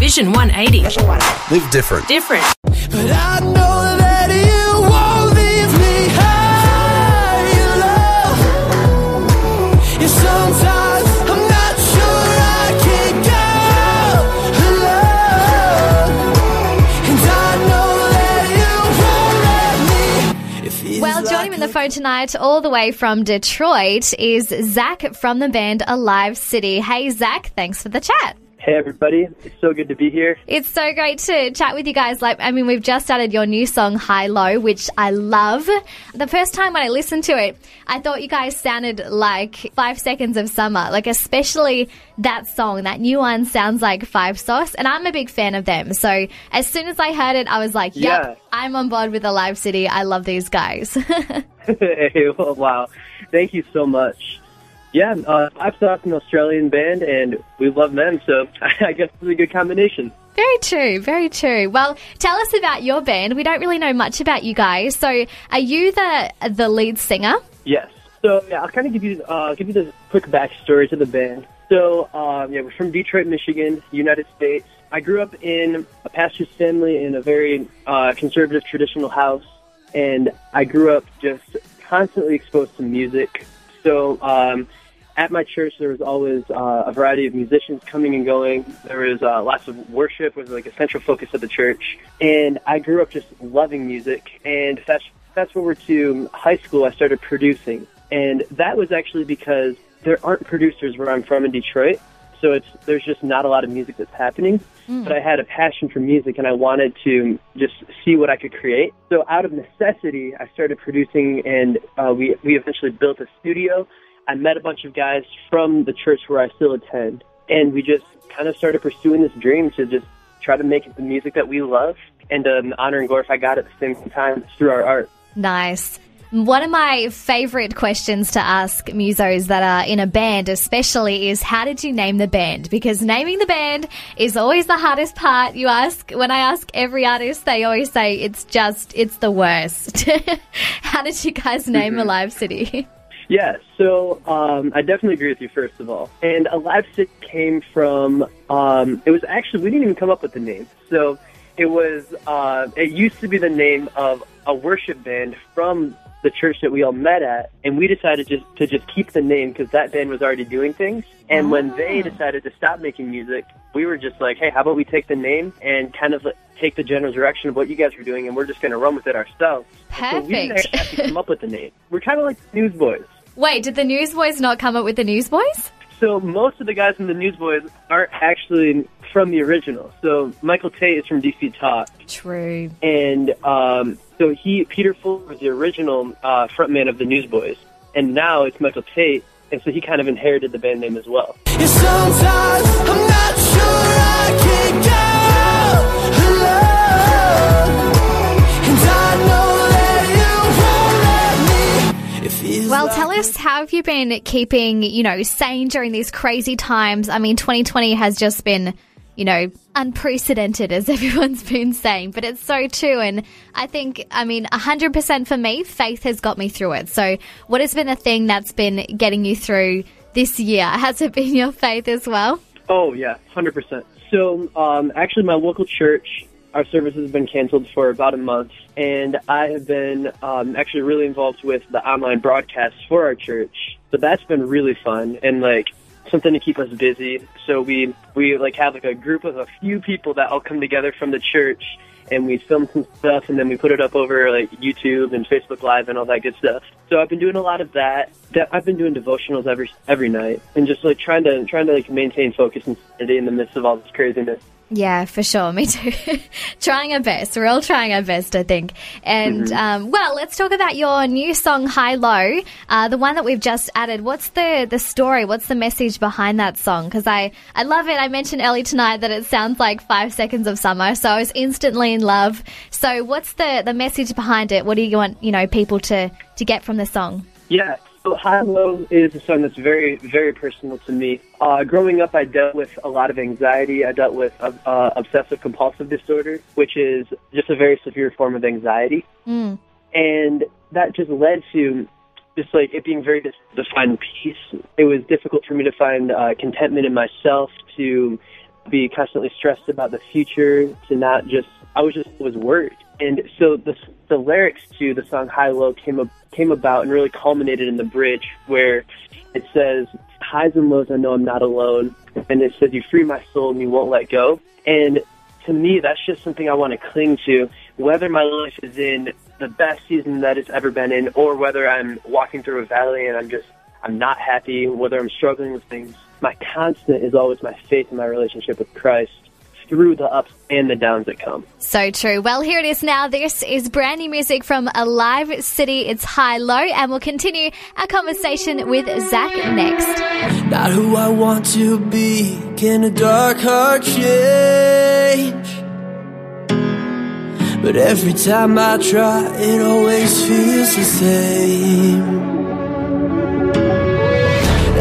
Vision 180. Live different. But I know that you won't leave me high, love. Sometimes I'm not sure I can go alone. And I know that you won't let me. It feels well, joining me on the phone tonight, all the way from Detroit, is Zach from the band Alive City. Hey, Zach, thanks for the chat. Hey, everybody. It's so good to be here. It's so great to chat with you guys. We've just started your new song, High Low, which I love. The first time when I listened to it, I thought you guys sounded like 5 Seconds of Summer, like especially that song, that new one sounds like 5SOS, and I'm a big fan of them. So as soon as I heard it, I was like, yep, yeah. I'm on board with Alive City. I love these guys. Hey, well, wow. Thank you so much. Yeah, I've started an Australian band, and we love them, so I guess it's a good combination. Very true, very true. Well, tell us about your band. We don't really know much about you guys. So, are you the lead singer? Yes. So, yeah, I'll kind of give you the quick backstory to the band. So, we're from Detroit, Michigan, United States. I grew up in a pastor's family in a very conservative, traditional house, and I grew up just constantly exposed to music. So, at my church, there was always a variety of musicians coming and going. There was lots of worship, was like a central focus of the church. And I grew up just loving music. And fast forward to high school, I started producing. And that was actually because there aren't producers where I'm from in Detroit. So there's just not a lot of music that's happening. Mm. But I had a passion for music, and I wanted to just see what I could create. So out of necessity, I started producing, and we eventually built a studio. I met a bunch of guys from the church where I still attend, and we just kind of started pursuing this dream to just try to make the music that we love and honor and glorify God at the same time through our art. Nice. One of my favorite questions to ask musos that are in a band especially is, how did you name the band? Because naming the band is always the hardest part. You ask, when I ask every artist, they always say it's the worst. How did you guys name Alive City? Yeah, so I definitely agree with you, first of all. And Alive City came from, it was actually, we didn't even come up with the name. So it was, it used to be the name of a worship band from the church that we all met at. And we decided to just keep the name because that band was already doing things. And when they decided to stop making music, we were just like, hey, how about we take the name and kind of take the general direction of what you guys were doing, and we're just going to run with it ourselves. Perfect. So we didn't actually have to come up with the name. We're kind of like the Newsboys. Wait, did the Newsboys not come up with the Newsboys? So most of the guys from the Newsboys aren't actually from the original. So Michael Tate is from DC Talk. True. And so Peter Furler was the original frontman of the Newsboys. And now it's Michael Tate. And so he kind of inherited the band name as well. And sometimes I'm not sure I can go. Well, tell us, how have you been keeping, sane during these crazy times? 2020 has just been, unprecedented, as everyone's been saying, but it's so true. And I think, 100% for me, faith has got me through it. So what has been the thing that's been getting you through this year? Has it been your faith as well? Oh, yeah, 100%. So actually my local church, our service has been canceled for about a month, and I have been actually really involved with the online broadcasts for our church. So that's been really fun and something to keep us busy. So we have a group of a few people that all come together from the church, and we film some stuff, and then we put it up over YouTube and Facebook Live and all that good stuff. So I've been doing a lot of that. I've been doing devotionals every night, and just trying to maintain focus and sanity in the midst of all this craziness. Yeah, for sure. Me too. Trying our best. We're all trying our best, I think. And, well, let's talk about your new song, High Low, the one that we've just added. What's the story? What's the message behind that song? Because I love it. I mentioned early tonight that it sounds like 5 seconds of Summer, so I was instantly in love. So what's the message behind it? What do you want, you know, people to get from the song? Yeah. So High Low is a song that's very, very personal to me. Growing up, I dealt with a lot of anxiety. I dealt with obsessive-compulsive disorder, which is just a very severe form of anxiety. And that just led to just like it being very difficult to find peace. It was difficult for me to find contentment in myself, to be constantly stressed about the future, to not just, I was worried. And so the lyrics to the song High Low came about and really culminated in the bridge where it says, highs and lows, I know I'm not alone. And it says, you free my soul and you won't let go. And to me, that's just something I want to cling to, whether my life is in the best season that it's ever been in, or whether I'm walking through a valley and I'm not happy, whether I'm struggling with things. My constant is always my faith and my relationship with Christ, through the ups and the downs that come. So true. Well, here it is now. This is brand new music from Alive City. It's High Low, and we'll continue our conversation with Zach next. Not who I want to be. Can a dark heart change? But every time I try, it always feels the same.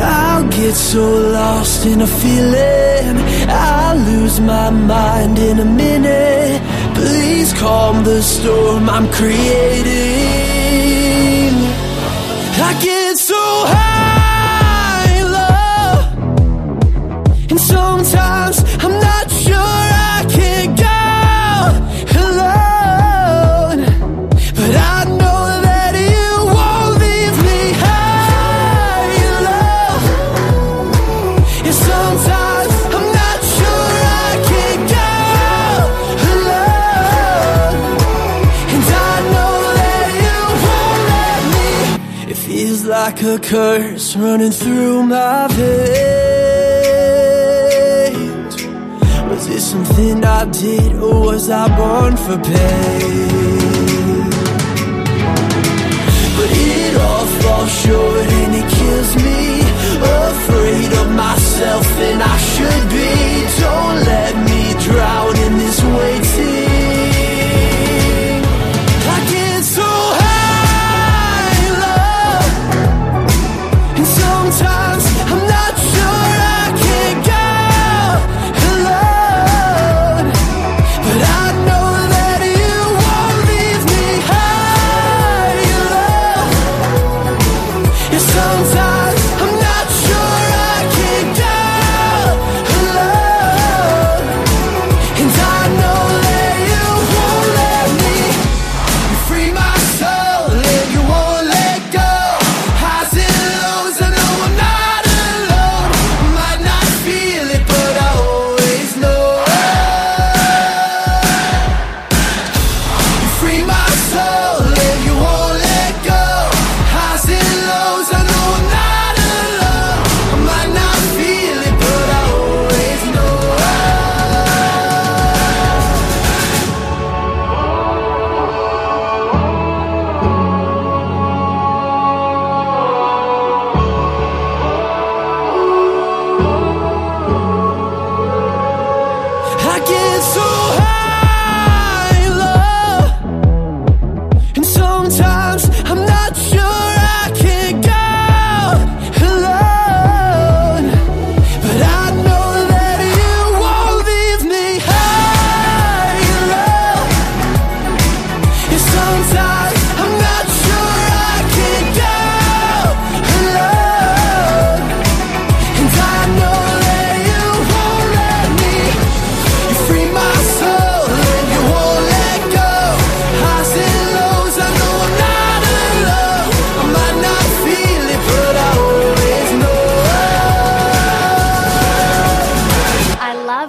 I'll get so lost in a feeling, I'll lose my mind in a minute. Please calm the storm I'm creating. I get so high, low, and sometimes I'm not sure I can go alone. Like a curse running through my veins. Was this something I did, or was I born for pain? But it all falls short and it kills me. Afraid of myself and I should be. Don't let me drown in this waiting. I get so sometimes I'm not sure I can go alone, but I know that you won't leave me high alone. And sometimes I'm not sure I can go alone, and I know that you won't let me. You free my soul and you won't let go. Highs and lows, I know.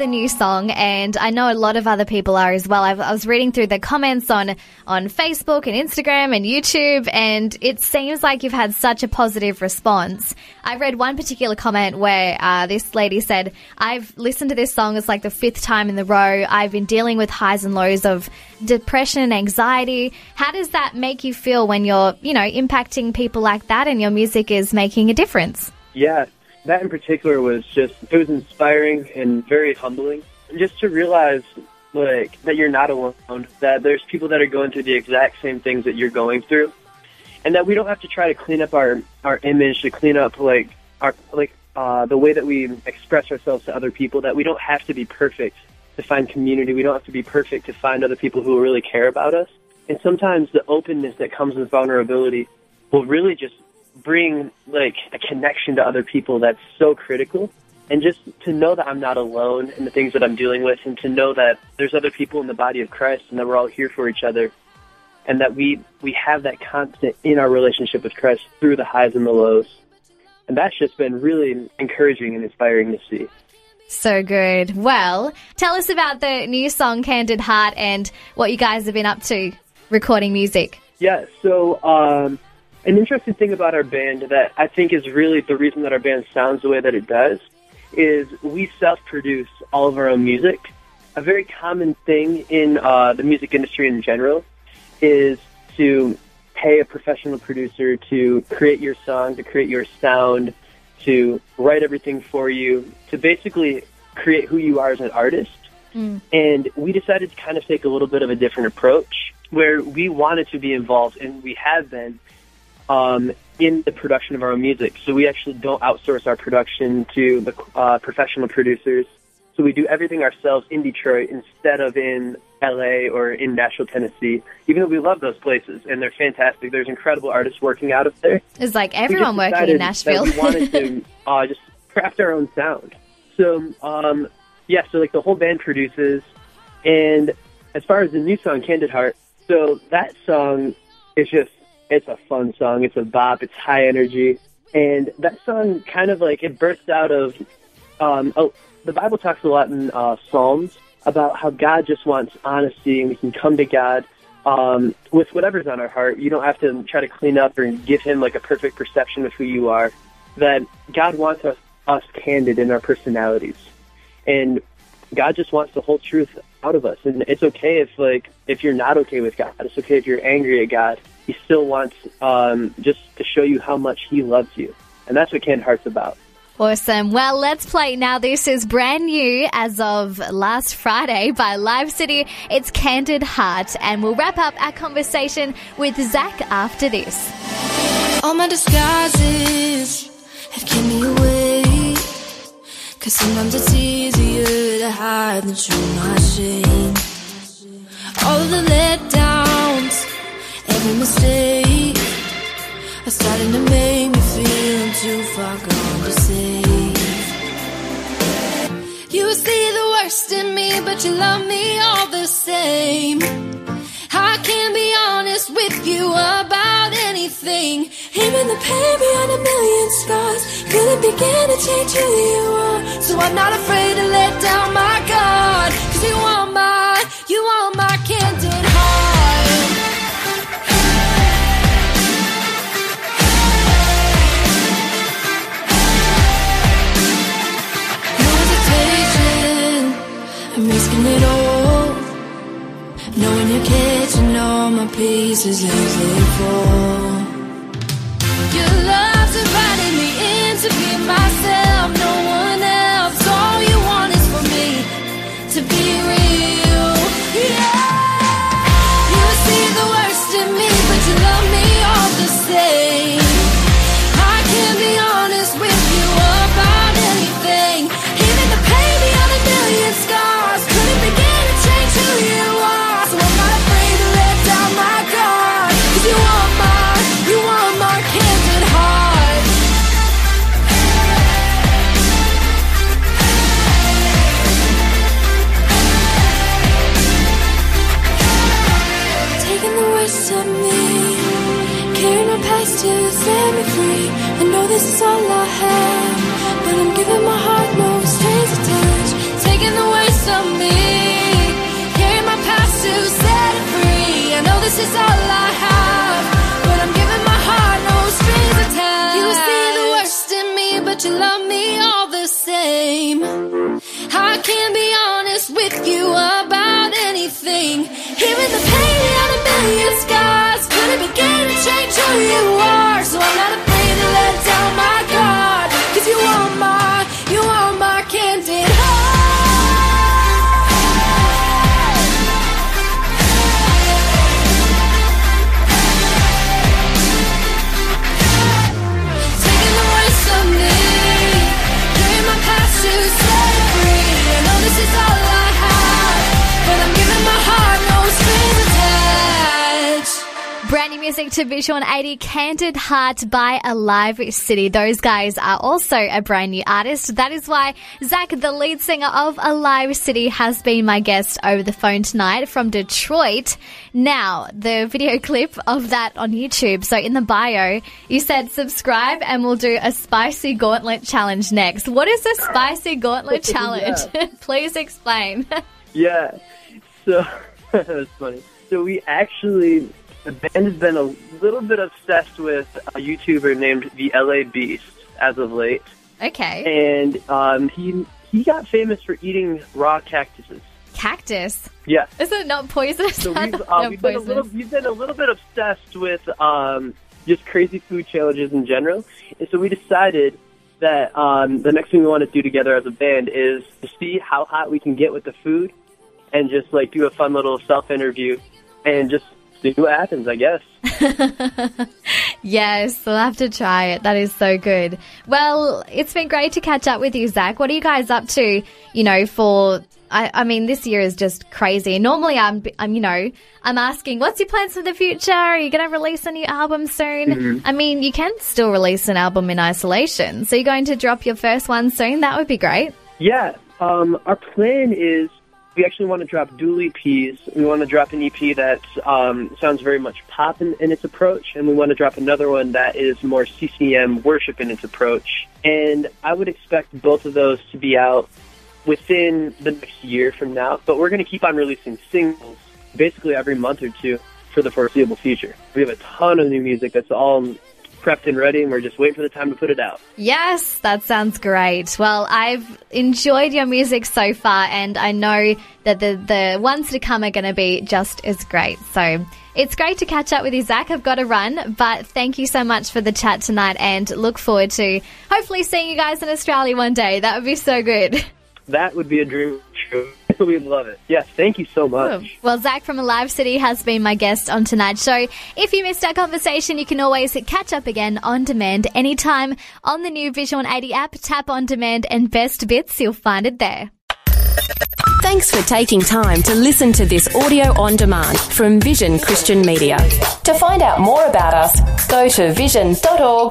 the new song, and I know a lot of other people are as well. I was reading through the comments on Facebook and Instagram and YouTube, and it seems like you've had such a positive response. I read one particular comment where this lady said, I've listened to this song, it's like the fifth time in the row. I've been dealing with highs and lows of depression and anxiety. How does that make you feel when you're, you know, impacting people like that and your music is making a difference? Yeah, that in particular was just, it was inspiring and very humbling. And just to realize, like, that you're not alone, that there's people that are going through the exact same things that you're going through, and that we don't have to try to clean up our image, to clean up, like, our, like, the way that we express ourselves to other people, that we don't have to be perfect to find community. We don't have to be perfect to find other people who really care about us. And sometimes the openness that comes with vulnerability will really just bring, like, a connection to other people that's so critical. And just to know that I'm not alone in the things that I'm dealing with, and to know that there's other people in the body of Christ and that we're all here for each other, and that we have that constant in our relationship with Christ through the highs and the lows. And that's just been really encouraging and inspiring to see. So good. Well, tell us about the new song, Candid Heart, and what you guys have been up to recording music. Yeah, so an interesting thing about our band that I think is really the reason that our band sounds the way that it does is we self-produce all of our own music. A very common thing in the music industry in general is to pay a professional producer to create your song, to create your sound, to write everything for you, to basically create who you are as an artist. Mm. And we decided to kind of take a little bit of a different approach where we wanted to be involved, and we have been, in the production of our own music. So we actually don't outsource our production to the professional producers. So we do everything ourselves in Detroit instead of in LA or in Nashville, Tennessee, even though we love those places and they're fantastic. There's incredible artists working out of there. It's like everyone working in Nashville. We wanted to just craft our own sound. So, so like the whole band produces. And as far as the new song, Candid Heart, so that song is just, it's a fun song. It's a bop. It's high energy. And that song kind of like, it bursts out of, the Bible talks a lot in Psalms about how God just wants honesty, and we can come to God with whatever's on our heart. You don't have to try to clean up or give him like a perfect perception of who you are. That God wants us candid in our personalities. And God just wants the whole truth out of us. And it's okay if, like, if you're not okay with God. It's okay if you're angry at God. He still wants just to show you how much he loves you. And that's what Candid Heart's about. Awesome. Well, let's play now. This is brand new as of last Friday by Alive City. It's Candid Heart. And we'll wrap up our conversation with Zach after this. All my disguises have kept me away, 'cause sometimes it's easier to hide than show my shame. All the letdowns, every mistake, are starting to make me feel I'm too far gone to save. You see the worst in me, but you love me all the same. I can't be honest with you about anything. Even the pain behind a million scars couldn't begin to change who you are. So I'm not afraid to let down my guard, 'cause you are my candid heart. No hesitation, I'm risking it all, knowing you're catching all my pieces as they fall. Your love's inviting me in to be myself, no one else. All you want is for me to be real. Yeah, you see the worst in me, but you love me all the same. I can't be honest with you about anything. Even the pain beyond a million scars couldn't begin to change who you are. To set me free, I know this is all I have, but I'm giving my heart no strings attached. Take taking the worst of me, carry my past to set it free. I know this is all I have, but I'm giving my heart no strings attached. You see the worst in me, but you love me all the same. I can't be honest with you about anything. Hearing the pain out of million scars, couldn't begin to change who you are. So I'm not afraid to let down my guard, 'cause you are my Candid Heart. Brand new music to Vision 180, Candid Heart by Alive City. Those guys are also a brand new artist. That is why Zach, the lead singer of Alive City, has been my guest over the phone tonight from Detroit. Now, the video clip of that on YouTube. So in the bio, you said subscribe and we'll do a spicy gauntlet challenge next. What is a spicy gauntlet challenge? Yeah. Please explain. Yeah. So, that's funny. So we actually... The band has been a little bit obsessed with a YouTuber named The LA Beast as of late. Okay. And he got famous for eating raw cactuses. Cactus? Yeah. Is it not poisonous? So we've been a little bit obsessed with just crazy food challenges in general. And so we decided that the next thing we want to do together as a band is to see how hot we can get with the food and just like do a fun little self-interview and just... see what happens, I guess. Yes, we'll have to try it. That is so good. Well, it's been great to catch up with you, Zach. What are you guys up to, you know, for... I mean, this year is just crazy. Normally, I'm asking, what's your plans for the future? Are you going to release a new album soon? Mm-hmm. I mean, you can still release an album in isolation. So you're going to drop your first one soon? That would be great. Yeah. Our plan is... we actually want to drop dual EPs. We want to drop an EP that sounds very much pop in its approach, and we want to drop another one that is more CCM worship in its approach. And I would expect both of those to be out within the next year from now, but we're going to keep on releasing singles basically every month or two for the foreseeable future. We have a ton of new music that's all... prepped and ready, and we're just waiting for the time to put it out. Yes, that sounds great. Well, I've enjoyed your music so far, and I know that the ones to come are going to be just as great. So it's great to catch up with you, Zach. I've got to run, but thank you so much for the chat tonight, and look forward to hopefully seeing you guys in Australia one day. That would be so good. That would be a dream true. We love it. Yes, thank you so much. Ooh. Well, Zach from Alive City has been my guest on tonight's show. If you missed our conversation, you can always catch up again on demand anytime on the new Vision 180 app. Tap on demand and best bits. You'll find it there. Thanks for taking time to listen to this audio on demand from Vision Christian Media. To find out more about us, go to vision.org.au.